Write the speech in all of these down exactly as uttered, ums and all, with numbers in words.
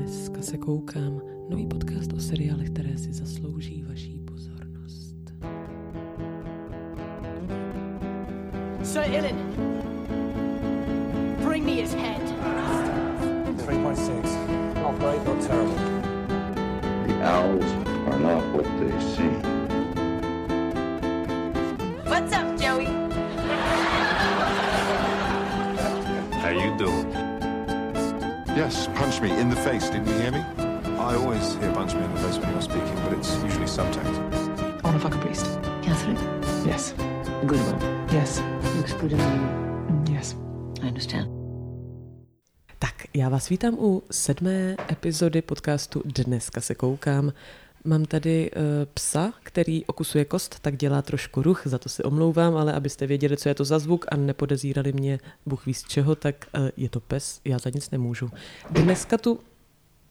Dneska se koukám, nový podcast o seriálech, které si zaslouží vaší pozornost. Sir Ilyn, bring me his head. three point six, not great, not terrible. The owls are not what they seem. What's up, Joey? How you doing? Yes, punch me in the face, didn't you hear me? I always hear punch me in the face when you're speaking, but it's usually subtext. I want to fuck a priest. Catherine? Yes. A good one? Yes. Looks good in you. Yes. I understand. Tak, já vás vítám u sedmé epizody podcastu Dneska se koukám. Mám tady uh, psa, který okusuje kost, tak dělá trošku ruch, za to se omlouvám, ale abyste věděli, co je to za zvuk a nepodezírali mě bůh ví z čeho, tak uh, je to pes, já za nic nemůžu. Dneska tu,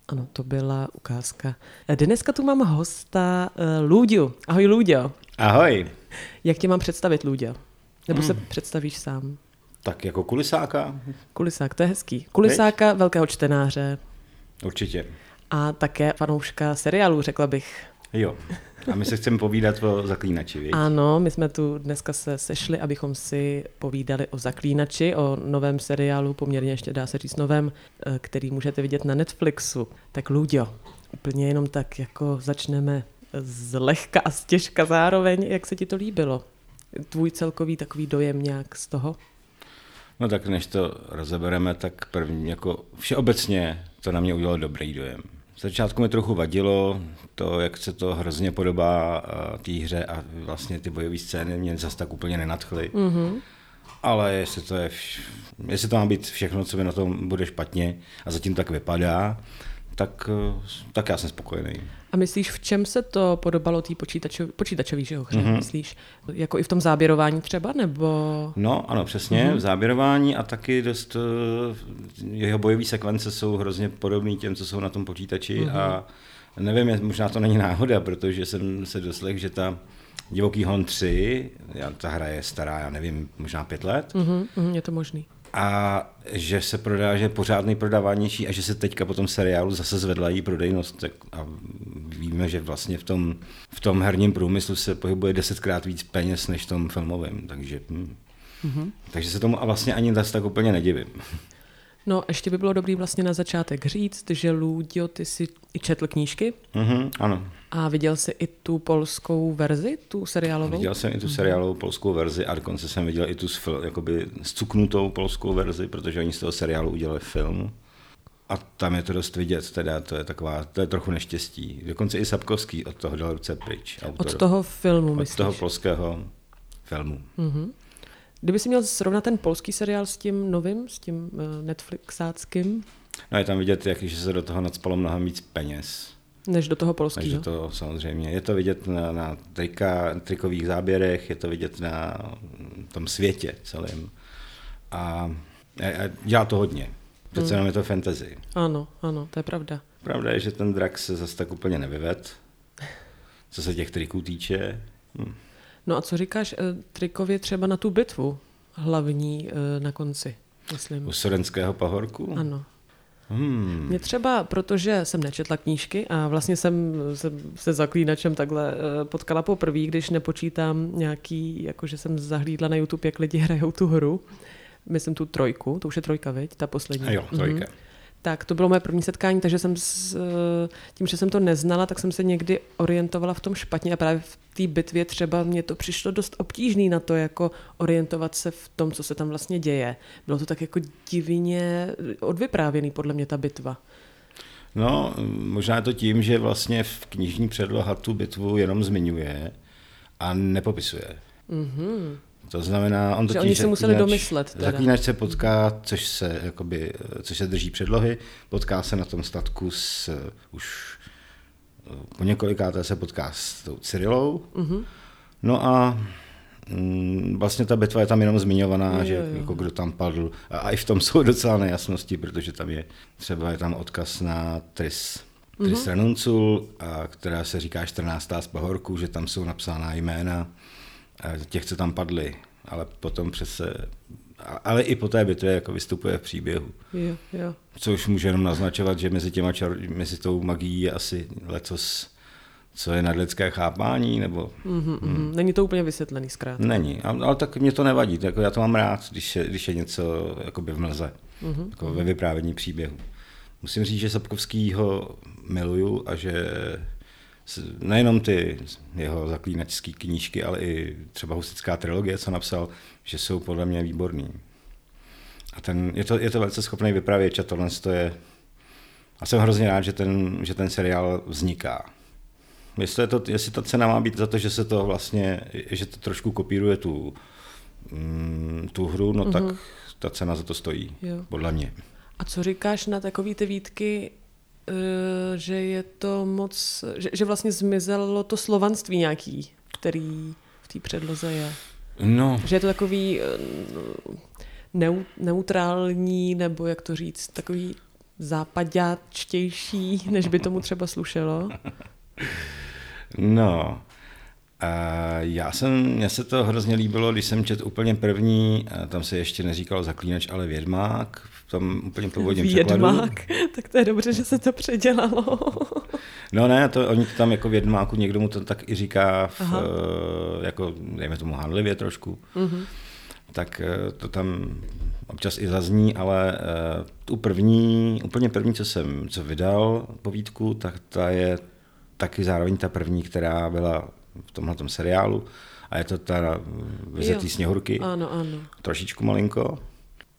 ano, to byla ukázka, dneska tu mám hosta uh, Lůďu. Ahoj Lůďo. Ahoj. Jak tě mám představit, Lůďo? Nebo mm. se představíš sám? Tak jako kulisáka. Kulisák, to je hezký. Kulisáka, Veď? velkého čtenáře. Určitě. A také fanouška seriálu, řekla bych. Jo, a my se chceme povídat o Zaklínači, víš? Ano, my jsme tu dneska se sešli, abychom si povídali o Zaklínači, o novém seriálu, poměrně ještě dá se říct novém, který můžete vidět na Netflixu. Tak Lůďo, úplně jenom tak jako začneme zlehka a stěžka zároveň, jak se ti to líbilo? Tvůj celkový takový dojem nějak z toho? No tak než to rozebereme, tak první jako všeobecně to na mě udělalo dobrý dojem. V začátku mi trochu vadilo to, jak se to hrozně podobá té hře a vlastně ty bojové scény mě zase tak úplně nenadchly. Mm-hmm. Ale jestli to, je vš- jestli to má být všechno, co mi na tom bude špatně a zatím tak vypadá, tak, tak já jsem spokojený. A myslíš, v čem se to podobalo té počítačov- počítačové hře? Mm-hmm. Myslíš, jako i v tom záběrování třeba? Nebo? No ano, přesně, mm-hmm. v záběrování a taky dost jeho bojové sekvence jsou hrozně podobné těm, co jsou na tom počítači mm-hmm. a nevím, možná to není náhoda, protože jsem se doslech, že ta Divoký Hon tři, ta hra je stará, já nevím, možná pět let. Mm-hmm, je to možný. A že se prodá, že je pořád nejprodávanější a že se teďka po tom seriálu zase zvedla její prodejnost. A víme, že vlastně v tom, v tom herním průmyslu se pohybuje desetkrát víc peněz než v tom filmovém. Takže, hm. mm-hmm. Takže se tomu a vlastně ani zase tak úplně nedivím. No ještě by bylo dobrý vlastně na začátek říct, že Lůďo, ty jsi i četl knížky. Mm-hmm, ano. A viděl jsi i tu polskou verzi, tu seriálovou? Viděl jsem i tu seriálovou polskou verzi a dokonce jsem viděl i tu jakoby zcuknutou polskou verzi, protože oni z toho seriálu udělali film. A tam je to dost vidět, teda to je taková, to je trochu neštěstí. Dokonce i Sapkovský od toho dal ruce pryč. Autor. Od toho filmu, myslíš? Od toho polského filmu. Mm-hmm. Kdyby si měl srovnat ten polský seriál s tím novým, s tím Netflixáckým? No je tam vidět, jak, že se do toho nadspalo mnohem víc peněz. Než do toho polského. Než do toho, samozřejmě. Je to vidět na, na trika, trikových záběrech, je to vidět na tom světě celém. A, a, a dělá to hodně. Přece jenom hmm. je to fantasy. Ano, ano, to je pravda. Pravda je, že ten drak se zase tak úplně nevyved, co se těch triků týče. Hm. No a co říkáš trikově třeba na tu bitvu hlavní na konci, myslím? U Sorenského pahorku? Ano. Hmm. Mě třeba, protože jsem nečetla knížky a vlastně jsem se, se Zaklínačem takhle potkala poprvé, když nepočítám nějaký, jakože jsem zahlídla na YouTube, jak lidi hrajou tu hru. Myslím tu trojku, to už je trojka, viď? Ta poslední. A jo, trojka. Mhm. Tak, to bylo moje první setkání, takže jsem s, tím, že jsem to neznala, tak jsem se někdy orientovala v tom špatně a právě v té bitvě třeba mě to přišlo dost obtížný na to, jako orientovat se v tom, co se tam vlastně děje. Bylo to tak jako divně odvyprávěný, podle mě, ta bitva. No, možná je to tím, že vlastně v knižní předloha tu bitvu jenom zmiňuje a nepopisuje. Mhm. To znamená, on totiž, oni se museli domyslet. Zaklínač se potká, což se, jakoby, což se drží předlohy, potká se na tom statku s, už po několikáté se potká s tou Cyrilou. Mm-hmm. No a mm, vlastně ta bitva je tam jenom zmiňovaná, jo, že jo. Jako kdo tam padl. A, a i v tom jsou docela nejasnosti, protože tam je třeba je tam odkaz na Tris. Tris mm-hmm. Renuncul, a která se říká čtrnáctá z pahorku, že tam jsou napsána jména těch, co tam padli, ale potom přece ale i po té bitvě jako vystupuje v příběhu. Jo, jo. Což může jenom naznačovat, že mezi, těma čar, mezi tou magií je asi lecos, co je nadlidské chápání, nebo... Mm-hmm, mm. Není to úplně vysvětlený zkrátka. Není, ale tak mě to nevadí, jako já to mám rád, když je, když je něco jakoby v mlze, mm-hmm. jako ve vyprávění příběhu. Musím říct, že Sapkovskýho miluju a že nejenom ty jeho zaklínačské knížky, ale i třeba husitská trilogie, co napsal, že jsou podle mě výborný. A ten, je, to, je to velice schopný vyprávěč a tohle to je... A jsem hrozně rád, že ten, že ten seriál vzniká. Jestli, je to, jestli ta cena má být za to, že se to vlastně, že to trošku kopíruje tu, tu hru, no mm-hmm. tak ta cena za to stojí, jo. podle mě. A co říkáš na takové ty výtky, že je to moc, že, že vlastně zmizelo to slovanství nějaký, který v té předloze je? No. Že je to takový neutrální, nebo jak to říct, takový zápaďáčtější, než by tomu třeba slušelo? No, já jsem, mně se to hrozně líbilo, když jsem četl úplně první, tam se ještě neříkalo Zaklínač, ale Vědmák, v tom úplně původním překladu. Vědmák, tak to je dobře, že se to předělalo. No ne, to, oni to tam jako Vědmáku, někdo mu to tak i říká, v, jako dejme tomu hanlivě trošku, uh-huh. tak to tam občas i zazní, ale tu první, úplně první, co jsem co vydal povídku, tak ta je taky zároveň ta první, která byla v tomhletom seriálu a je to ta Vyzetý sněhurky. Ano, ano. Trošičku malinko.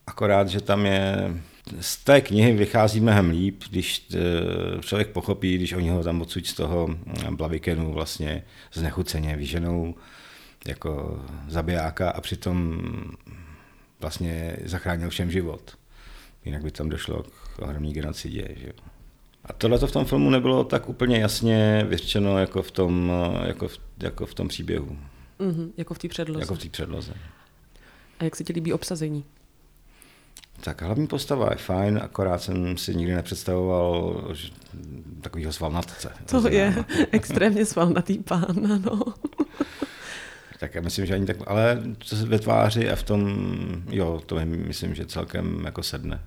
Akorát, že tam je... Z té knihy vychází mnohem líp, když člověk pochopí, když oni ho tam odsud z toho Blavikenu vlastně znechuceně vyženou jako zabijáka a přitom vlastně zachránil všem život. Jinak by tam došlo k ohromní genocidě, že jo. A tohle to v tom filmu nebylo tak úplně jasně vyřčeno jako v tom, jako v, jako v tom příběhu. Mm-hmm, jako v té předloze. Jako v té předloze. A jak se ti líbí obsazení? Tak hlavní postava je fajn, akorát jsem si nikdy nepředstavoval že, takovýho svalnatce. To je extrémně svalnatý pán, ano. Tak já myslím, že ani tak, ale ve tváři a v tom, jo, to myslím, že celkem jako sedne.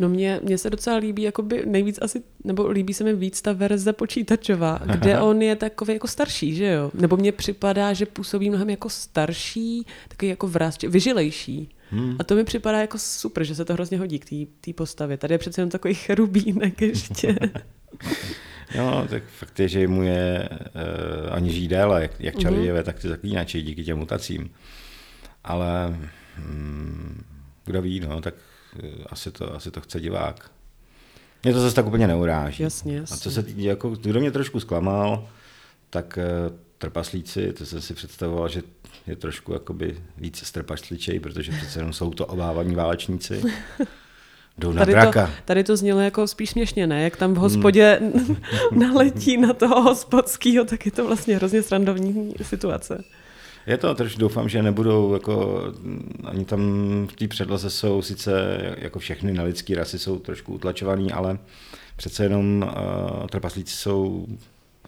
No mě, mě se docela líbí, jakoby nejvíc asi, nebo líbí se mi víc ta verze počítačová, kde on je takový jako starší, že jo? Nebo mně připadá, že působí mnohem jako starší, takový jako vrázč, vyžilejší. Hmm. A to mi připadá jako super, že se to hrozně hodí k té postavě. Tady je přece jenom takový cherubínek ještě. No, tak fakt je, že mu je uh, ani žijí déle, jak, jak Čarodějové, mm-hmm. tak ty zaklínači díky těm mutacím. Ale um, kdo ví, no, tak Asi to, asi to chce divák. Mě to zase tak úplně neuráží. Jasně, jasně. A co se týdě, jako, kdo mě trošku zklamal, tak uh, trpaslíci, to jsem si představoval, že je trošku jakoby víc strpašličej, protože přece jenom jsou to obávaní válečníci. Jdou na tady draka. To, tady to znělo jako spíš směšně, ne? Jak tam v hospodě hmm. naletí na toho hospodskýho, tak je to vlastně hrozně srandovní situace. Je to, trošku doufám, že nebudou, jako, ani tam v té předloze jsou sice, jako všechny nelidský rasy jsou trošku utlačovaný, ale přece jenom uh, trpaslíci jsou,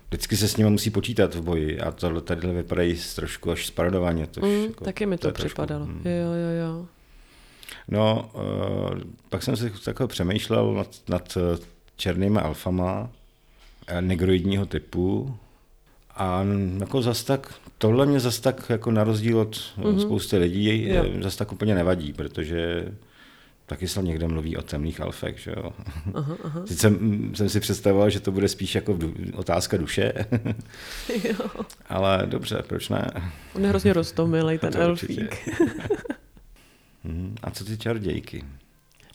vždycky se s nimi musí počítat v boji a tohle tadyhle vypadají trošku až sparodovaně. Tož, mm, jako, taky mi to, to připadalo, trošku, mm. jo, jo, jo. No, uh, pak jsem se takhle přemýšlel nad, nad černými alfama negroidního typu. A jako zas tak, tohle mě zas tak jako na rozdíl od mm-hmm. spousty lidí jo. zas tak úplně nevadí, protože taky se někde mluví o temných alfech, že jo. Aha, aha. Teď jsem, jsem si představoval, že to bude spíš jako otázka duše, jo. ale dobře, proč ne? On je hrozně roztomilej ten elfík. A co ty čarodějky?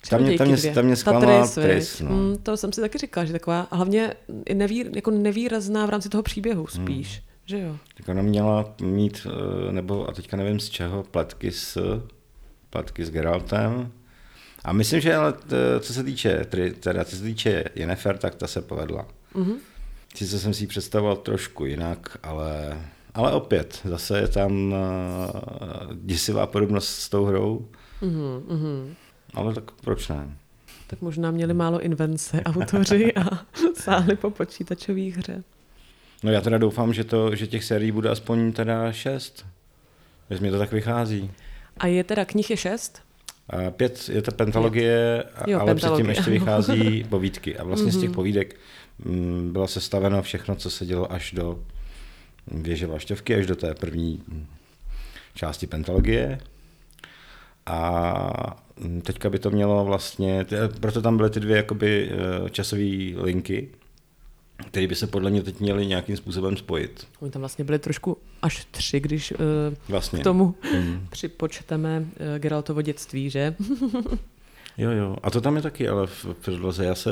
Tam mě, tam, mě, tam mě zklamala Tris. tris no. mm, to jsem si taky říkala, že taková, a hlavně neví, jako nevýrazná v rámci toho příběhu spíš, mm. že jo? Tak ona měla mít, nebo a teďka nevím z čeho, pletky s, pletky s Geraltem. A myslím, že ale t, co se týče tri, teda co se týče Yennefer, tak ta se povedla. Mm-hmm. Sice jsem si ji představoval trošku jinak, ale, ale opět, zase je tam děsivá podobnost s tou hrou. Mhm, mhm. Ale tak proč ne? Tak možná měli málo invence autoři a sáhli po počítačové hře. No já teda doufám, že, to, že těch sérií bude aspoň teda šest. Že mi to tak vychází. A je teda knih je šest? Pět je to pentalogie, jo, ale pentalogie. Předtím ještě vychází povídky. A vlastně z těch povídek bylo sestaveno všechno, co se dělo až do Věže Vlaštovky, až do té první části pentalogie. A teďka by to mělo vlastně, proto tam byly ty dvě jakoby časové linky, které by se podle mě teď měly nějakým způsobem spojit. Oni tam vlastně byly trošku až tři, když uh, vlastně. K tomu mm. připočteme uh, Geraltovo dětství, že? Jo, jo. A to tam je taky, ale v předloze. Já se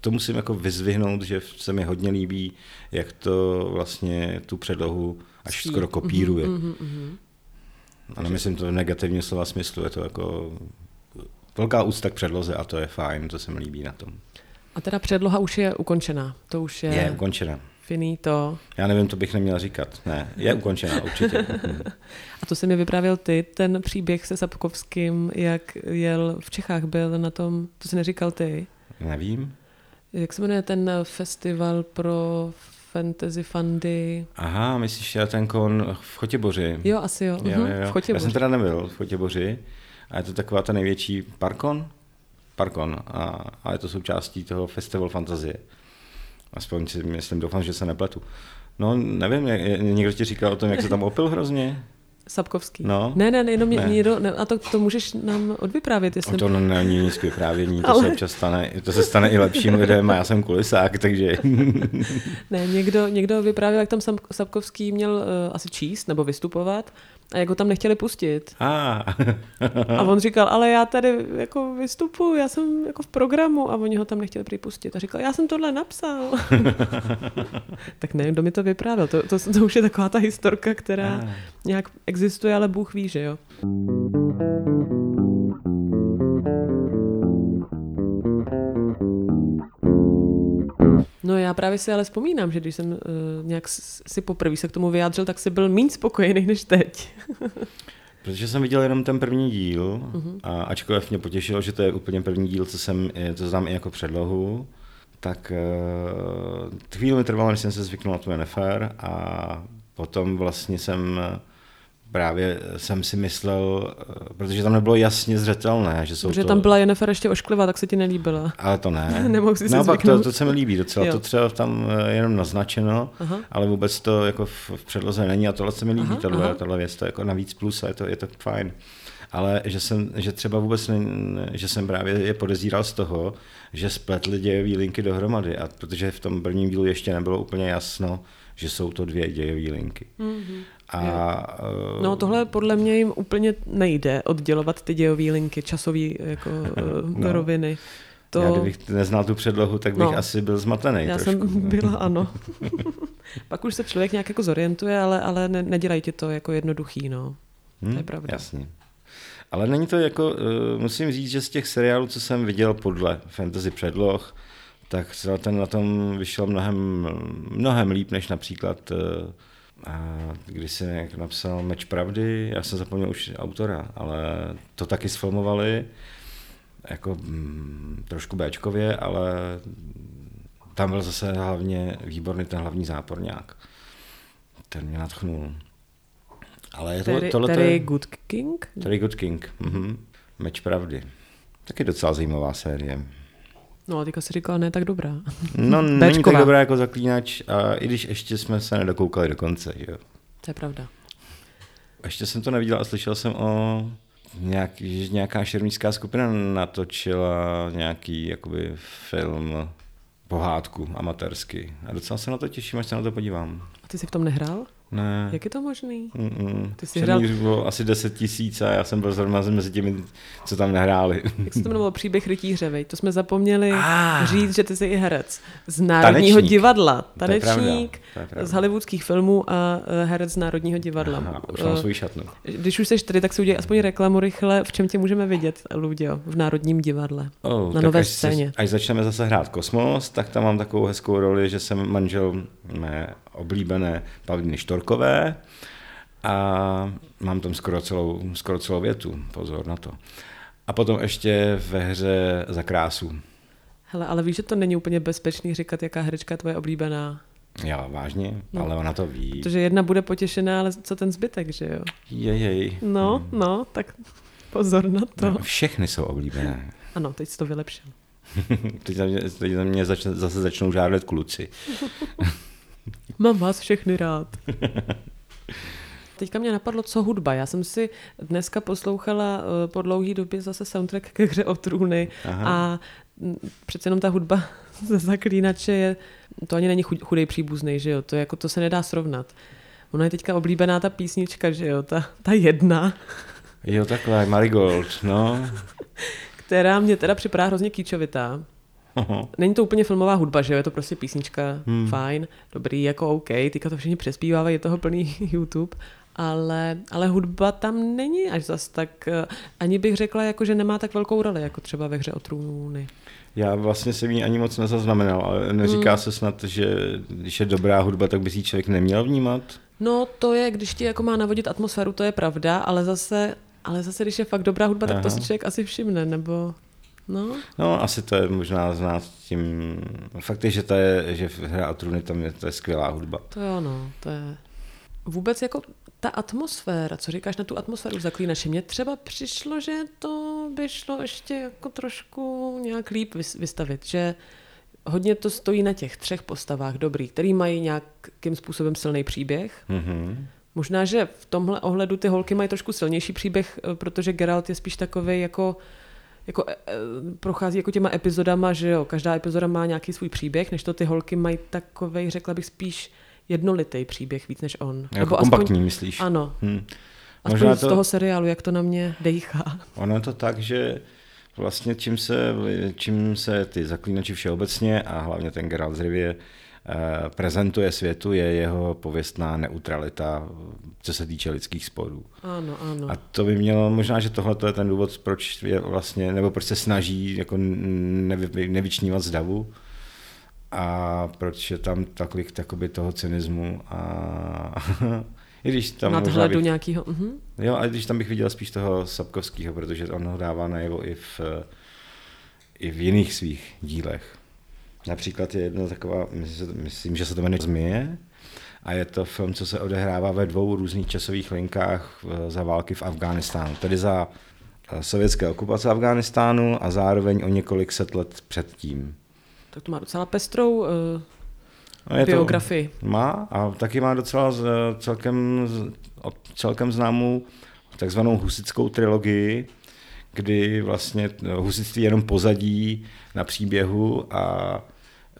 to musím jako vyzvihnout, že se mi hodně líbí, jak to vlastně tu předlohu až skoro kopíruje. Mm-hmm, mm-hmm. A nemyslím to v negativním slova smyslu, je to jako velká úcta k předloze a to je fajn, to se mi líbí na tom. A teda předloha už je ukončená, to už je... Je ukončená. Finito. Já nevím, to bych neměla říkat, ne, je ukončená určitě. A to jsi mi vyprávěl ty, ten příběh se Sapkovským, jak jel v Čechách, byl na tom, to jsi neříkal ty? Nevím. Jak se jmenuje ten festival pro fantasy fundy? Aha, myslíš, já ten kon v Chotěboři. Jo, asi jo, jo, jo, jo. V já jsem teda nebyl v Chotěboři a je to taková ta největší parkon? Parkon a, a je to součástí toho festival fantazie. Aspoň si myslím, doufám, že se nepletu. No nevím, jak, někdo ti říkal o tom, jak se tam opil hrozně? Sapkovský. No? Ne, ne, jenom ne. Někdo, ne, a to, to můžeš nám odvyprávět. Jestli... To není nic k vyprávění, to ale... se občas stane, to se stane i lepším lidem a já jsem kulisák, takže... Ne, někdo, někdo vyprávěl, jak tam Sapkovský měl uh, asi číst nebo vystupovat a jak ho tam nechtěli pustit. Ah. A on říkal, ale já tady jako vystupuju, já jsem jako v programu a oni ho tam nechtěli připustit. A říkal, já jsem tohle napsal. Tak nevím, kdo mi to vyprávěl. To, to, to už je taková ta historka, která ah. nějak existuje, ale Bůh ví, že jo. No já právě si ale vzpomínám, že když jsem uh, nějak si poprvé se k tomu vyjádřil, tak jsi byl méně spokojený než teď. Protože jsem viděl jenom ten první díl, uh-huh. a ačkoliv mě potěšilo, že to je úplně první díl, co jsem, co znám i jako předlohu, tak uh, chvíli mi trvalo, než jsem se zvyknul, to je nefér, a potom vlastně jsem právě jsem si myslel, protože tam nebylo jasně zřetelné, že jsou protože to... Protože tam byla Jennifer ještě ošklivá, tak se ti nelíbila. Ale to ne. Nemohl si no, to, to se mi líbí docela, jo. To třeba tam jenom naznačeno, aha. ale vůbec to jako v, v předloze není a tohle se mi líbí, tahle věc, to je jako navíc plus a je to, je to fajn. Ale že jsem, že třeba vůbec, ne, že jsem právě je podezíral z toho, že spletli dějový linky dohromady, a protože v tom prvním dílu ještě nebylo úplně jasno, že jsou to dvě dějové linky. Mm-hmm. A, no tohle podle mě jim úplně nejde oddělovat ty dějové linky, časové jako, no, roviny. To... Já kdybych neznal tu předlohu, tak bych no. asi byl zmatený. Já trošku. Jsem byla, ano. Pak už se člověk nějak jako zorientuje, ale, ale ne, nedělají ti to jako jednoduchý. No. Hmm, to je pravda. Jasně. Ale není to jako, musím říct, že z těch seriálů, co jsem viděl podle fantasy předloh, tak ten na tom vyšel mnohem, mnohem líp, než například když se napsal Meč pravdy, já jsem zapomněl už autora, ale to taky sfilmovali jako mm, trošku béčkově, ale tam byl zase hlavně výborný ten hlavní záporňák. Ten mě nadchnul. Ale je to, Terry, tohleto... Terry Goodkind? Terry Goodkind, mhm. Meč pravdy. Taky docela zajímavá série. No a teďka jsi říkala, ne tak dobrá. No Béčková. Není tak dobrá jako Zaklínač, a i když ještě jsme se nedokoukali do konce. Jo. To je pravda. Ještě jsem to neviděl a slyšel jsem o nějak, že nějaká šermícká skupina natočila nějaký jakoby film, pohádku amatérsky. A docela se na to těším, až se na to podívám. A ty jsi v tom nehrál? Ne. Jak je to možný? Mm-mm. Ty jsi hrál... bylo asi deset tisíc a já jsem byl zrovna mezi těmi, co tam nehráli. Jak se to jmenovalo? Příběh rytíře, veď? To jsme zapomněli ah. říct, že ty jsi i herec. Z Národního Tanečník. divadla. Tanečník z hollywoodských filmů a herec z Národního divadla. Aha, už mám svůj šatnu. Když už seš tady, tak si udělej aspoň reklamu rychle. V čem tě můžeme vidět, Lůdějo? V Národním divadle. Oh, na Nové scéně. Až, až začneme zase hrát Kosmos, tak tam mám takovou hezkou roli, že jsem manžel mé oblíbené Pavlíny Štorkové a mám tam skoro celou, skoro celou větu, pozor na to. A potom ještě ve hře Za krásu. Hele, ale víš, že to není úplně bezpečný říkat, jaká herečka je tvoje oblíbená? Jo, vážně, no. Ale ona to ví. Protože jedna bude potěšená, ale co ten zbytek, že jo? Jejej. No, hmm. no, tak... Pozor na to. No, všechny jsou oblíbené. Ano, teď jsi to vylepšil. teď za mě, teď za mě zač, zase začnou žádat kluci. Mám vás všechny rád. Teďka mě napadlo, co hudba. Já jsem si dneska poslouchala po dlouhý době zase soundtrack ke Hře o trůny. Aha. A přece jenom ta hudba ze Zaklínače je, to ani není Chudej příbuznej, že jo? To, je jako, to se nedá srovnat. Ona je teďka oblíbená ta písnička, že jo? Ta, ta jedna. Jo, takhle, Marigold, no. Která mě teda připadá hrozně kýčovitá. Oho. Není to úplně filmová hudba, že jo? Je to prostě písnička, hmm. fajn, dobrý, jako OK, teďka to všichni přespívávají, je toho plný YouTube, ale, ale hudba tam není až zas tak, ani bych řekla, jako, že nemá tak velkou roli, jako třeba ve Hře o trůny. Já vlastně se v ní ani moc nezaznamenal, ale neříká hmm. se snad, že když je dobrá hudba, tak by si člověk neměl vnímat? No to je, když ti jako má navodit atmosféru, to je pravda, ale zase, ale zase když je fakt dobrá hudba, Aha. tak to si člověk asi všimne, nebo... No. no, asi to je možná znát tím... Fakt je, že, to je, že Hra o trůny tam je, to je skvělá hudba. To jo, no, to je... Vůbec jako ta atmosféra, co říkáš na tu atmosféru Zaklínače? Mně třeba přišlo, že to by šlo ještě jako trošku nějak líp vystavit, že hodně to stojí na těch třech postavách dobrých, který mají nějakým způsobem silný příběh. Mm-hmm. Možná, že v tomhle ohledu ty holky mají trošku silnější příběh, protože Geralt je spíš takovej jako... Jako, e, prochází jako těma epizodama, že jo, každá epizoda má nějaký svůj příběh, než to ty holky mají takovej, řekla bych, spíš jednolitý příběh víc než on. Jako nebo kompaktní, aspoň, myslíš? Ano. Hmm. Aspoň možná z to, toho seriálu, jak to na mě dejchá. Ono je to tak, že vlastně čím se, čím se ty zaklínači všeobecně a hlavně ten Geralt z Rivie eh, prezentuje světu, je jeho pověstná neutralita, co se týče lidských sporů. Ano, ano. A to by mělo, možná, že tohle je ten důvod, proč je vlastně, nebo proč se snaží jako nevy, nevyčnívat z davu a proč je tam takový, takový toho cynismu a i když tam nadhledu bych, nějakýho. Uh-huh. Jo, a když tam bych viděl spíš toho Sapkovského, protože on ho dává najevo i v, i v jiných svých dílech. Například je jedna taková, myslím, že se to jmenuje Zmije, a je to film, co se odehrává ve dvou různých časových linkách za války v Afghánistánu. Tedy za sovětské okupace Afghánistánu a zároveň o několik set let předtím. Tak to má docela pestrou uh, no biografii. Má a taky má docela z, celkem, celkem známou takzvanou husitskou trilogii, kdy vlastně husitství je jenom pozadí na příběhu a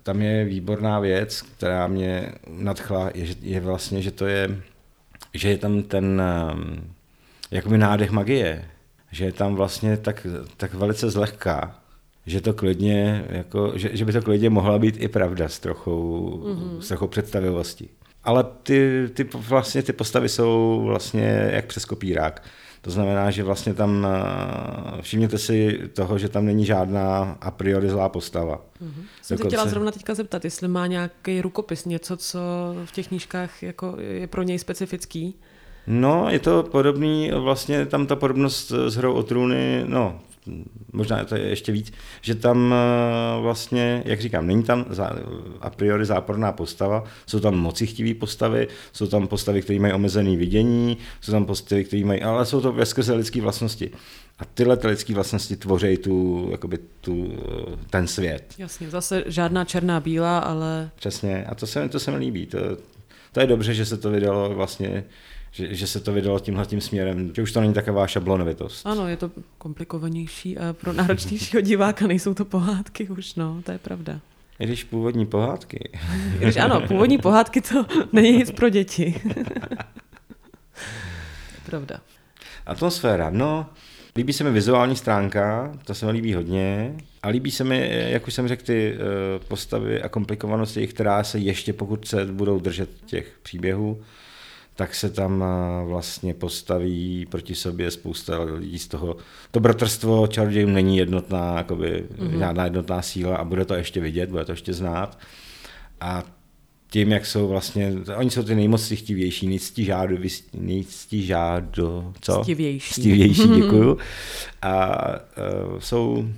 tam je výborná věc, která mě nadchla, je, je vlastně, že to je, že je tam ten jakoby nádech magie, že je tam vlastně tak, tak velice zlehká, že to klidně, jako, že, že by to klidně mohla být i pravda s trochou, mm-hmm. s trochou představivosti. Ale ty, ty, vlastně, ty postavy jsou vlastně jak přes kopírák. To znamená, že vlastně tam, všimněte si toho, že tam není žádná a priori zlá postava. Mm-hmm. Jsem Dokonce... chtěla zrovna teďka zeptat, jestli má nějaký rukopis, něco, co v těch knížkách jako je pro něj specifický? No, je to podobný, vlastně tam ta podobnost s Hrou o trůny, no, možná je to ještě víc, že tam vlastně, jak říkám, není tam a priori záporná postava, jsou tam mocichtivé postavy, jsou tam postavy, které mají omezené vidění, jsou tam postavy, které mají, ale jsou to veskrze lidské vlastnosti. A tyhle ty lidské vlastnosti tvoří tu, jakoby tu, ten svět. Jasně, zase žádná černá bílá, ale... Přesně, a to se, to se mi líbí. To, to je dobře, že se to vydalo vlastně... Že, že se to vydalo tímhletím směrem, že už to není taková šablonovitost. Ano, je to komplikovanější a pro náročnějšího diváka nejsou to pohádky už, no, to je pravda. I když původní pohádky. I když ano, původní pohádky to není nic pro děti. Je pravda. Atmosféra, no, líbí se mi vizuální stránka, to se mi líbí hodně. A líbí se mi, jak už jsem řekl, ty postavy a komplikovanost jejich, která se ještě, pokud se budou držet těch příběhů, tak se tam vlastně postaví proti sobě spousta lidí z toho. To bratrstvo čarodějů není jednotná, jakoby, mm-hmm. žádná jednotná síla a bude to ještě vidět, bude to ještě znát. A tím, jak jsou vlastně, oni jsou ty nejmoc stichtivější, nejstižádo, nejstižádo, co? Stivější. Stivější, děkuju. A uh, jsou,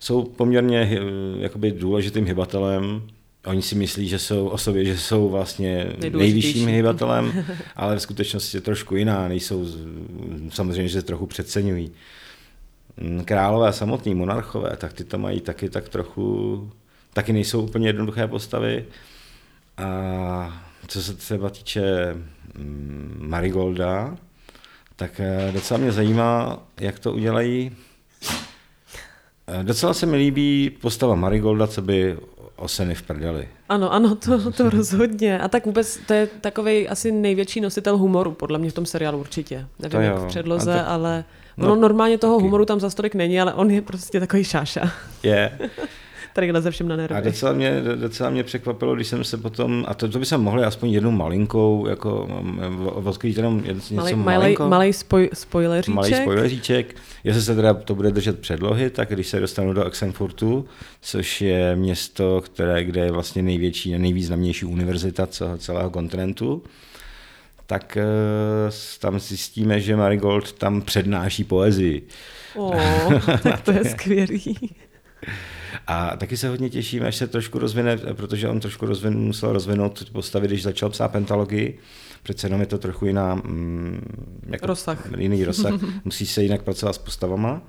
jsou poměrně jakoby důležitým hybatelem. Oni si myslí, že jsou o sobě, že jsou vlastně nejvyšším hybatelem, ale v skutečnosti je trošku jiná, nejsou, samozřejmě, že se trochu přeceňují. králové samotní, monarchové, tak ty tam mají taky tak trochu, taky nejsou úplně jednoduché postavy. A co se třeba týče Marigolda, tak docela mě zajímá, jak to udělají. Docela se mi líbí postava Marigolda, co by Oseny v prdeli. Ano, ano, to, to rozhodně. A tak vůbec to je takovej asi největší nositel humoru, podle mě v tom seriálu určitě. Nevím, jak v předloze, to, ale no, no, normálně toho taky humoru tam za stolik není, ale on je prostě takový šáša. Je. Tady leze všem na nervy. A docela mě, docela mě překvapilo, když jsem se potom, a to, to by se mohli aspoň jednou malinkou, jako odkrýt jenom něco malej, malinko. Malej spoj, spoileríček. Malej spoileríček. Jestli se teda to bude držet předlohy, tak když se dostanu do Oxenfordu, což je město, které, kde je vlastně největší a nejvýznamnější univerzita celého kontinentu, tak tam zjistíme, že Marigold tam přednáší poezii. O, tak to je skvělý. A taky se hodně těším, až se trošku rozvine, protože on trošku rozvin, musel rozvinout postavy, když začal psát pentalogii. Přece jenom je to trochu jiná, mm, jako rozsah. jiný rozsah. Musí se jinak pracovat s postavama.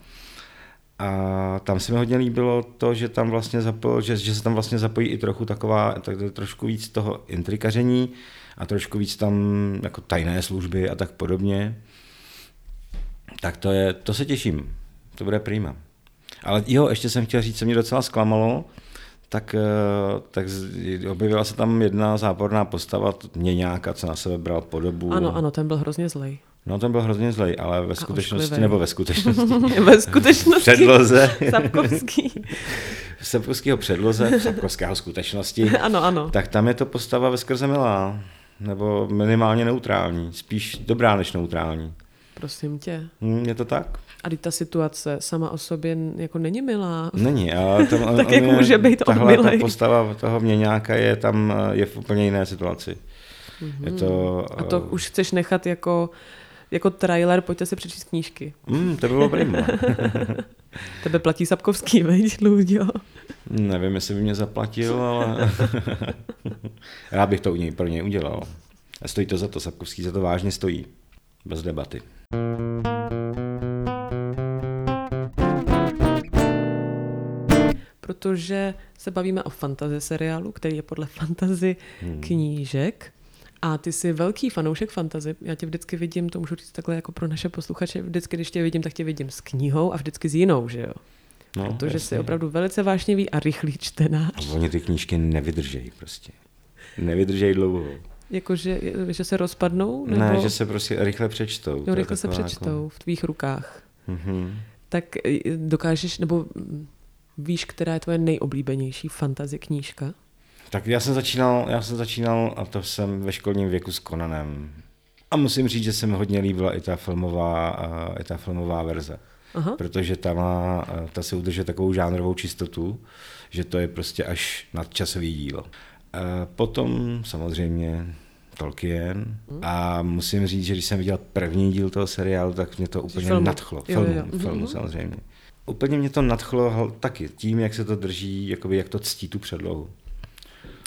A tam se mi hodně líbilo to, že, tam vlastně zapojil, že, že se tam vlastně zapojí i trochu taková, tak, trošku víc toho intrikaření a trošku víc tam jako tajné služby a tak podobně. Tak to, je, to se těším. To bude prima. Ale jo, ještě jsem chtěl říct, co mě docela zklamalo, tak, tak objevila se tam jedna záporná postava, měňáka, co na sebe bral podobu. Ano, ano, ten byl hrozně zlej. No, ten byl hrozně zlej, ale ve skutečnosti, nebo ve skutečnosti. ve skutečnosti. Předloze. Sapkovský. Sapkovskýho předloze, Sapkovského skutečnosti. Ano, ano. Tak tam je to postava veskrze milá, nebo minimálně neutrální, spíš dobrá než neutrální. Prosím tě. Hmm, je to tak? A ta situace sama o sobě jako není milá. Není, ale tam, tak jak je, může být tahle ta postava toho měňáka je tam je v úplně jiné situaci. Mm-hmm. Je to, a to uh... už chceš nechat jako, jako trailer, pojďte si přečíst knížky. Mm, to bylo prima. Tebe platí Sapkovský, veď, Lůďo? Nevím, jestli by mě zaplatil, ale rád bych to u něj pro něj udělal. A stojí to za to, Sapkovský za to vážně stojí. Bez debaty. Protože se bavíme o fantasy seriálu, který je podle fantasy hmm. knížek. A ty jsi velký fanoušek fantasy. Já tě vždycky vidím, to můžu říct takhle jako pro naše posluchače, vždycky, když tě vidím, tak tě vidím s knihou a vždycky s jinou, že jo? No, protože jasně. Jsi opravdu velice vášnivý a rychlý čtenář. A oni ty knížky nevydržejí prostě. Nevydržejí dlouho. Jakože že se rozpadnou? Nebo... Ne, že se prostě rychle přečtou. Jo, rychle se přečtou jako... v tvých rukách. Mm-hmm. Tak dokážeš, nebo... Víš, která je tvoje nejoblíbenější fantasy knížka? Tak já jsem začínal, já jsem začínal a to jsem ve školním věku s Conanem. A musím říct, že se mi hodně líbila i ta filmová, i ta filmová verze. Aha. Protože ta má, ta si udržuje takovou žánrovou čistotu, že to je prostě až nadčasový dílo. Potom samozřejmě Tolkien a musím říct, že když jsem viděl první díl toho seriálu, tak mě to úplně filmu. nadchlo. Filmu, jo, jo. filmu samozřejmě. Úplně mě to nadchlo taky tím, jak se to drží, jakoby, jak to ctí tu předlohu.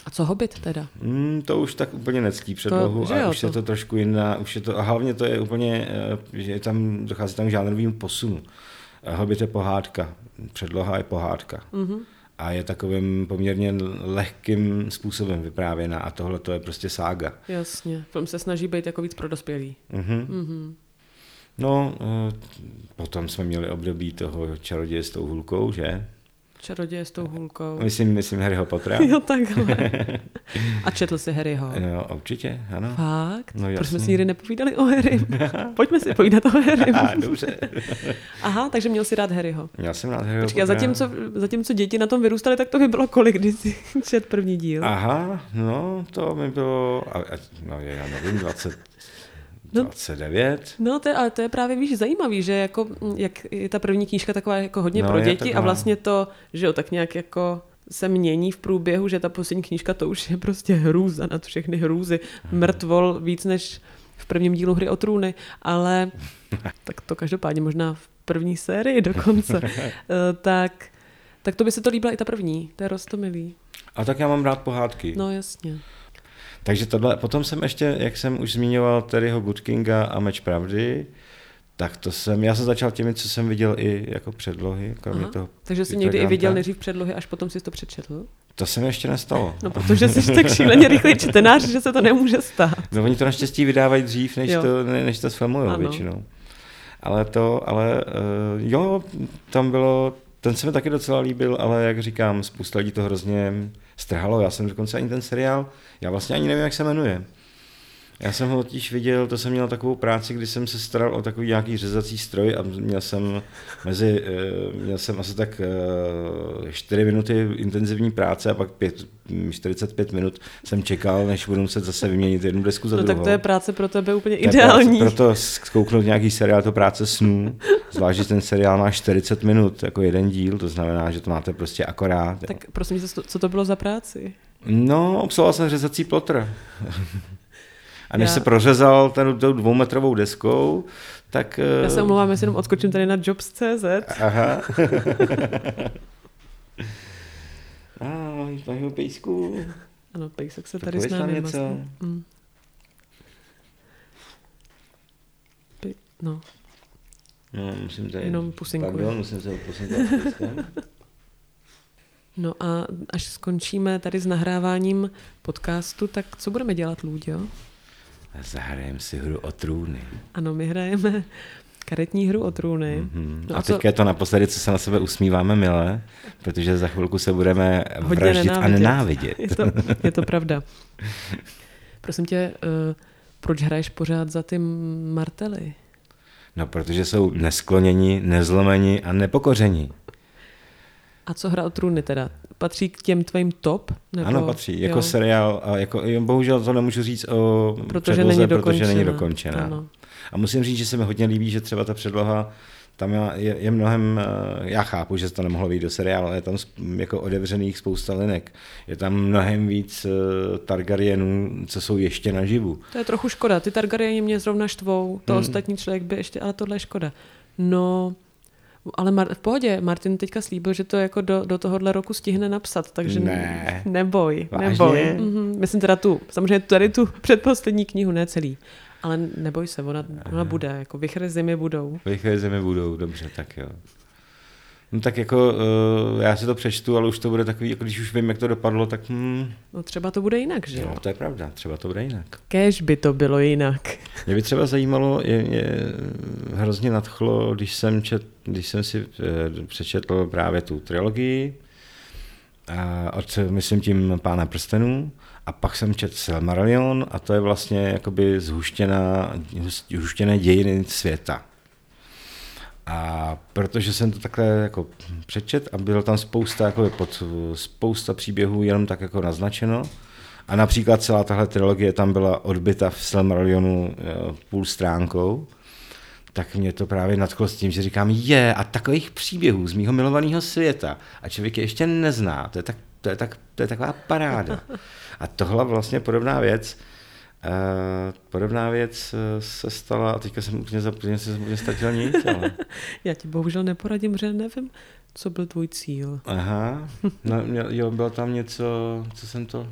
A co Hobbit teda? Mm, to už tak úplně nectí předlohu to, a jo, už to... je to trošku jiná. Už je to, a hlavně to je úplně, že tam, dochází tam k žánrovému posunu. Hobbit je pohádka, předloha je pohádka. Mm-hmm. A je takovým poměrně lehkým způsobem vyprávěná a tohle to je prostě sága. Jasně, film se snaží být jako víc pro dospělí. Mm-hmm. Mm-hmm. No, potom jsme měli období toho Čaroděje s tou hůlkou, že? Čaroděje s tou hůlkou. Myslím, myslím Harryho Pottera. Jo, takhle. A četl jsi Harryho? No, určitě, ano. Fakt? No, proč jsme si nikdy nepovídali o Harrym? Pojďme si povídat o Harrym. Aha, dobře. Aha, takže měl jsi rád Harryho. Měl jsem rád Harryho Pottera. A zatímco, zatímco děti na tom vyrůstaly, tak to by bylo kolik, když jsi čet první díl? Aha, no, to mi bylo, no já nevím, dvacet... dvacet devět. No, no to je, ale to je právě, víš, zajímavý, že jako, jak je ta první knížka taková jako hodně no, pro děti a vlastně to, že jo, tak nějak jako se mění v průběhu, že ta poslední knížka to už je prostě hrůza nad všechny hrůzy. Mrtvol víc než v prvním dílu Hry o trůny, ale tak to každopádně možná v první sérii dokonce. tak, tak to by se to líbila i ta první, to je roztomilý. A tak já mám rád pohádky. No jasně. Takže tohle, potom jsem ještě, jak jsem už zmiňoval Terryho Goodkinda a Meč Pravdy, Tak to jsem, já jsem začal těmi, co jsem viděl i jako předlohy, kromě aha, toho. Takže jsi někdy i viděl nejdřív předlohy, až potom si to přečetl? To se mi ještě nestalo. No, protože jsi tak šíleně rychlý čtenář, že se to nemůže stát. No, oni to naštěstí vydávají dřív, než jo. to, ne, než to sfilmují většinou. Ale to, ale uh, jo, tam bylo, ten se mi taky docela líbil, ale jak říkám, spousta lidí to hrozně strhalo. Já jsem dokonce ani ten seriál, já vlastně ani nevím, jak se jmenuje. Já jsem ho totiž viděl, to jsem měl takovou práci, kdy jsem se staral o takový nějaký řezací stroj a měl jsem mezi, měl jsem asi tak čtyři minuty intenzivní práce a pak pět, čtyřicet pět minut jsem čekal, než budu muset zase vyměnit jednu desku za druhou. No tak to je práce pro tebe úplně ideální. Proto zkouknout nějaký seriál, to práce snů, zvlášť, že ten seriál má čtyřicet minut jako jeden díl, to znamená, že to máte prostě akorát. Tak jo. Prosím, co to bylo za práci? No, obsluhoval jsem řezací plotr. A než já... se prořezal ten, tou dvoumetrovou deskou, tak... Já se omlouvám, jestli jenom odskočím tady na jobs tečka cé zet. Aha. Ahoj, paního pejsku. Ano, pejsek se tady s námi vlastně. Mm. Pej... No. No, musím tady... Jenom pusinku. Pardon, musím se opusinkat. No a až skončíme tady s nahráváním podcastu, tak co budeme dělat, Lůďo? Zahrajeme si hru o trůny. Ano, my hrajeme karetní hru o trůny. Mm-hmm. No a, a teďka co... je to naposledy, co se na sebe usmíváme milé, protože za chvilku se budeme hodně vraždit nenávidět. a nenávidět. Je to, je to pravda. Prosím tě, uh, proč hraješ pořád za ty martely? No, protože jsou neskloněni, nezlomeni a nepokoření. A co Hra o trůny teda? Patří k těm tvojím top? Nebo... Ano, patří. Jako jo. seriál. A jako, bohužel to nemůžu říct o protože předloze, není protože není dokončená. Ano. A musím říct, že se mi hodně líbí, že třeba ta předloha tam je, je mnohem... Já chápu, že to nemohlo být do seriálu, ale je tam jako odevřených spousta linek. Je tam mnohem víc Targaryenů, co jsou ještě naživu. To je trochu škoda. Ty Targaryeni mě zrovna štvou. To hmm. ostatní člověk by ještě... Ale tohle je škoda. No... Ale Mar- v pohodě, Martin teďka slíbil, že to jako do, do tohohle roku stihne napsat, takže ne. neboj, Vážně? neboj. Mm-hmm. Myslím teda tu, samozřejmě tady tu předposlední knihu, ne celý, ale neboj se, ona, ona bude, jako Vichry zimy budou. Vichry zimy budou, dobře, tak jo. No tak jako uh, já si to přečtu, ale už to bude takový, jako když už vím, jak to dopadlo, tak... Hmm. No třeba to bude jinak, že jo? No to je pravda, třeba to bude jinak. Kéž by to bylo jinak. Mě by třeba zajímalo, je, je hrozně nadchlo, když jsem, čet, když jsem si eh, přečetl právě tu trilogii, a od, myslím tím Pána Prstenů, a pak jsem četl Silmarillion a to je vlastně jakoby zhuštěná, zhuštěné dějiny světa. A protože jsem to takhle jako přečet a bylo tam spousta, jako pod, spousta příběhů jenom tak jako naznačeno. A například celá tahle trilogie tam byla odbyta v Silmarillionu půl stránkou, tak mě to právě nadchlo s tím, že říkám, je, a takových příběhů z mýho milovaného světa a člověk je ještě nezná, to je, tak, to je, tak, to je taková paráda. A tohle vlastně podobná věc, Uh, podobná věc se stala a teďka jsem úplně zapomněl, jsem úplně ztratil nic, ale... Já ti bohužel neporadím, protože nevím, co byl tvůj cíl. Aha, no, jo, bylo tam něco, co jsem to...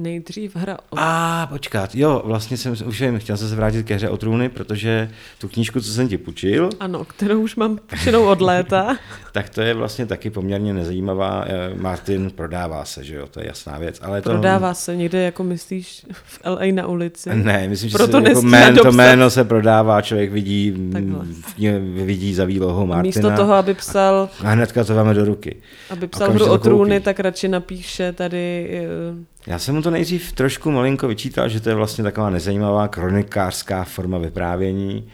Nejdřív hra o... A, ah, počkat, jo, vlastně jsem už jim chtěl se zvrátit ke Hře o trůny, protože tu knížku, co jsem ti půjčil... Ano, kterou už mám půjčenou od léta. Tak to je vlastně taky poměrně nezajímavá. Martin prodává se, že jo, to je jasná věc. Ale prodává to... se někde, jako myslíš, v el ej na ulici. Ne, myslím, že se, jako jmén, to jméno se prodává, člověk vidí, vidí za výlohou Martina. A místo toho, aby psal... A hnedka to máme do ruky. Aby psal Hru o trůny, tak radši napíše tady... Já jsem mu to nejdřív trošku malinko vyčítal, že to je vlastně taková nezajímavá kronikářská forma vyprávění.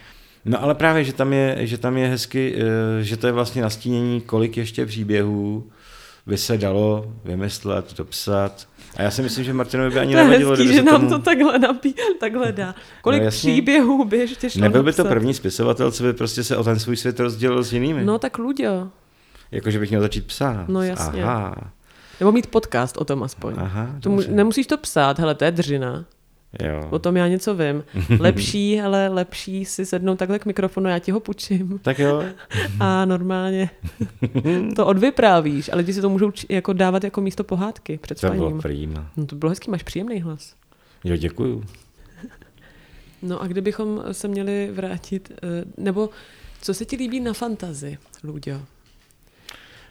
No ale právě, že tam je, že tam je hezky, že to je vlastně nastínění, kolik ještě příběhů by se dalo vymyslet, dopsat. A já si myslím, že Martinovi by ani nevadilo, kdyby se tomu... To je hezký, že nám to takhle, napí... takhle dá. Kolik no, příběhů by ještě šlo Nebyl by dopsat. To první spisovatel, co by prostě se o ten svůj svět rozdělil s jinými. No tak Luděl. Jako, že bych měl začít psát. No jasně. Aha. Nebo mít podcast o tom aspoň. Aha, to mu, nemusíš to psát, hele, to je držina. Jo. O tom já něco vím. Lepší, hele, lepší si sednout takhle k mikrofonu, já ti ho půjčím. Tak jo. A normálně to odvyprávíš, ale lidi si to můžou či, jako dávat jako místo pohádky před spaním. To bylo prýma. No, to bylo hezký, máš příjemný hlas. Jo, děkuju. No a kdybychom se měli vrátit, nebo co se ti líbí na fantazi, Lůďo?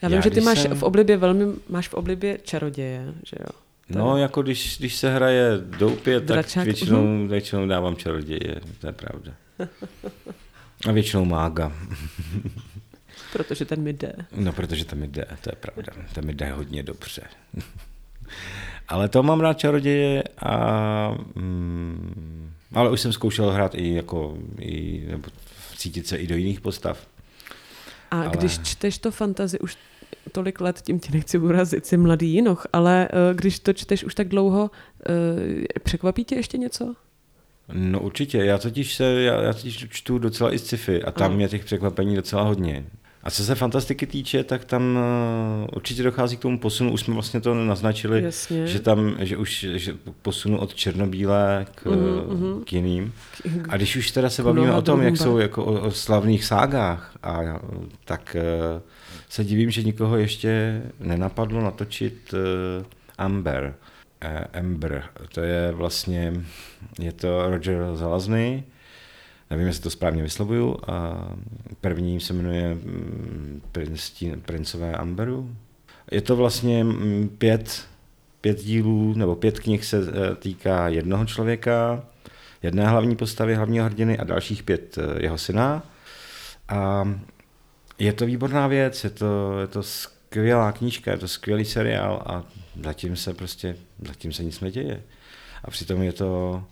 Já vím, Já, že ty máš jsem... v oblibě velmi, máš v oblibě čaroděje, že jo? Tady. No, jako když, když se hraje doupě, Dračák, tak většinou, většinou dávám čaroděje, to je pravda. A většinou mága. Protože ten mi jde. No, protože ten mi jde, to je pravda. Ten mi jde hodně dobře. Ale to mám rád čaroděje a... Mm, ale už jsem zkoušel hrát i jako... I, nebo cítit se i do jiných postav. A ale... když čteš to fantasy už tolik let, tím tě nechci urazit, jsi mladý jinoch, ale když to čteš už tak dlouho, překvapí tě ještě něco? No určitě, já totiž, se, já, já totiž čtu docela i sci-fi a tam Aha. mě těch překvapení docela hodně. A co se fantastiky týče, tak tam určitě dochází k tomu posunu, už jsme vlastně to naznačili, Jasně. že tam, že už že posunu od černobílé k, mm-hmm. k jiným. A když už teda se bavíme no, o tom, jak jsou jako o, o slavných ságách, a, tak se divím, že nikoho ještě nenapadlo natočit Amber. Amber, to je vlastně, je to Roger Zalazný, nevím, jestli to správně vyslovuju, a první se jmenuje Princové Amberu. Je to vlastně pět, pět dílů, nebo pět knih se týká jednoho člověka, jedné hlavní postavy, hlavního hrdiny a dalších pět jeho syna. A je to výborná věc, je to, je to skvělá knížka, je to skvělý seriál a zatím se prostě, zatím se nic neděje. A přitom je to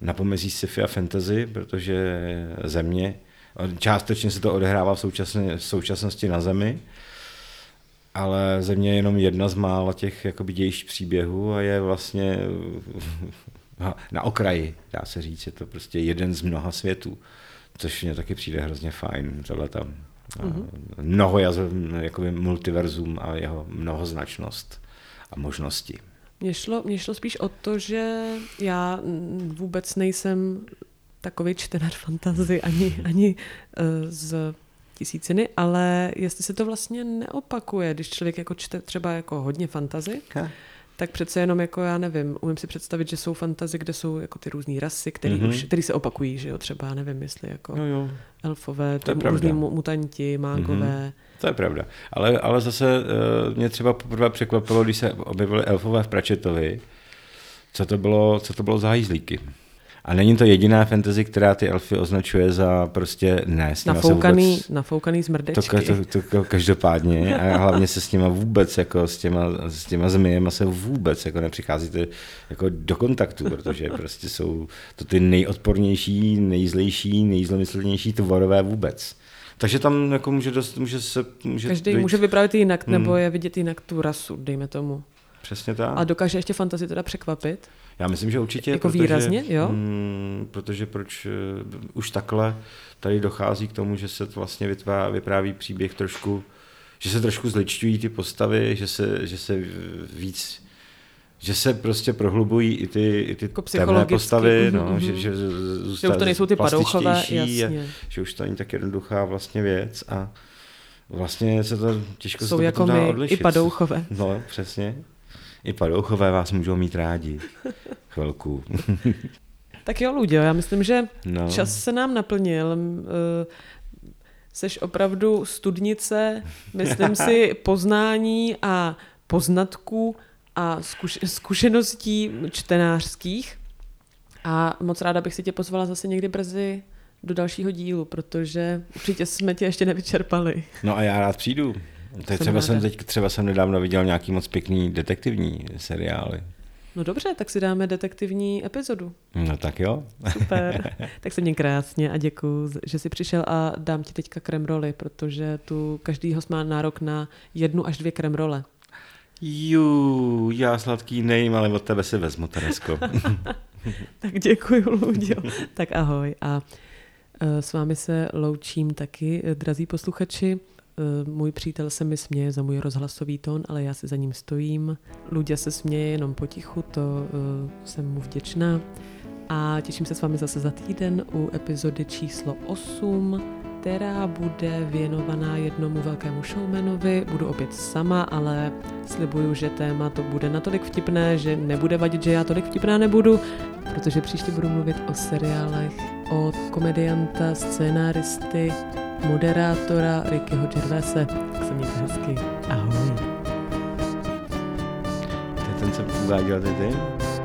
na pomezí sci-fi a fantasy, protože země, částečně se to odehrává v, současné, v současnosti na Zemi, ale Země je jenom jedna z mála těch jakoby dějišť příběhů a je vlastně na okraji, dá se říct, je to prostě jeden z mnoha světů, což mě taky přijde hrozně fajn, tohle tam mm-hmm. mnoho jakoby multiverzum a jeho mnohoznačnost a možnosti. Mně šlo, mně šlo spíš o to, že já vůbec nejsem takový čtenář fantasy ani, ani z tisíciny, ale jestli se to vlastně neopakuje, když člověk jako čte třeba jako hodně fantasy, tak přece jenom jako já nevím, umím si představit, že jsou fantasy, kde jsou jako ty různý rasy, které mm-hmm. se opakují, že jo, třeba nevím, jestli jako no jo. elfové, různý mutanti, mágové. Mm-hmm. To je pravda, ale, ale zase uh, mě třeba poprvé překvapilo, když se objevily elfové v Pračetovi, co to bylo, co to bylo za hajzlíky. A není to jediná fantasy, která ty elfy označuje za prostě ne, s nima nafoukaný, vůbec, nafoukaný smrdečky. To, to, to každopádně a hlavně se s nima vůbec, jako s těma, s těma zmyjema se vůbec jako nepřicházíte jako do kontaktu, protože prostě jsou to ty nejodpornější, nejzlejší, nejzlomyslnější tvorové vůbec. Takže tam jako může, dost, může se... Může Každý dojít... může vyprávět jinak, hmm. nebo je vidět jinak tu rasu, dejme tomu. Přesně tak. A dokáže ještě fantasy teda překvapit? Já myslím, že určitě, jako protože, výrazně, jo? Mm, protože proč uh, už takhle tady dochází k tomu, že se to vlastně vytvá, vypráví příběh trošku, že se trošku zličťují ty postavy, že se, že se víc, že se prostě prohlubují i ty, i ty jako temné postavy, mm, no, mm, že, že, že už to nejsou ty padouchové, jasně. A, že už to není tak jednoduchá vlastně věc a vlastně se to těžko se to jako dá odlišit. Jsou jako my i padouchové. No, přesně. I padouchové vás můžou mít rádi. Chvilku. Tak jo, Ludějo, já myslím, že no. čas se nám naplnil. Seš opravdu studnice, myslím si, poznání a poznatků a zkušeností čtenářských. A moc ráda bych si tě pozvala zase někdy brzy do dalšího dílu, protože určitě jsme tě ještě nevyčerpali. No a já rád přijdu. Teď třeba, jsem teď, třeba jsem nedávno viděl nějaký moc pěkný detektivní seriály. No dobře, tak si dáme detektivní epizodu. No tak jo. Super. Tak se mě krásně a děkuju, že jsi přišel a dám ti teďka kremroly, protože tu každý host má nárok na jednu až dvě kremrole. Jú, já sladký nejím, ale od tebe si vezmu, Teresko. Tak děkuju, Ludějo. Tak ahoj. A s vámi se loučím taky, drazí posluchači. Můj přítel se mi směje za můj rozhlasový tón, ale já si za ním stojím. Luděja se směje jenom potichu, to uh, jsem mu vděčná. A těším se s vámi zase za týden u epizody číslo osm která bude věnovaná jednomu velkému showmanovi. Budu opět sama, ale slibuju, že téma to bude natolik vtipné, že nebude vadit, že já tolik vtipná nebudu, protože příště budu mluvit o seriálech od komedianta, scénáristy, moderátora Rickyho Gervaise. Tak se mějte hezky. Ahoj. Ten se uváděl ty ty?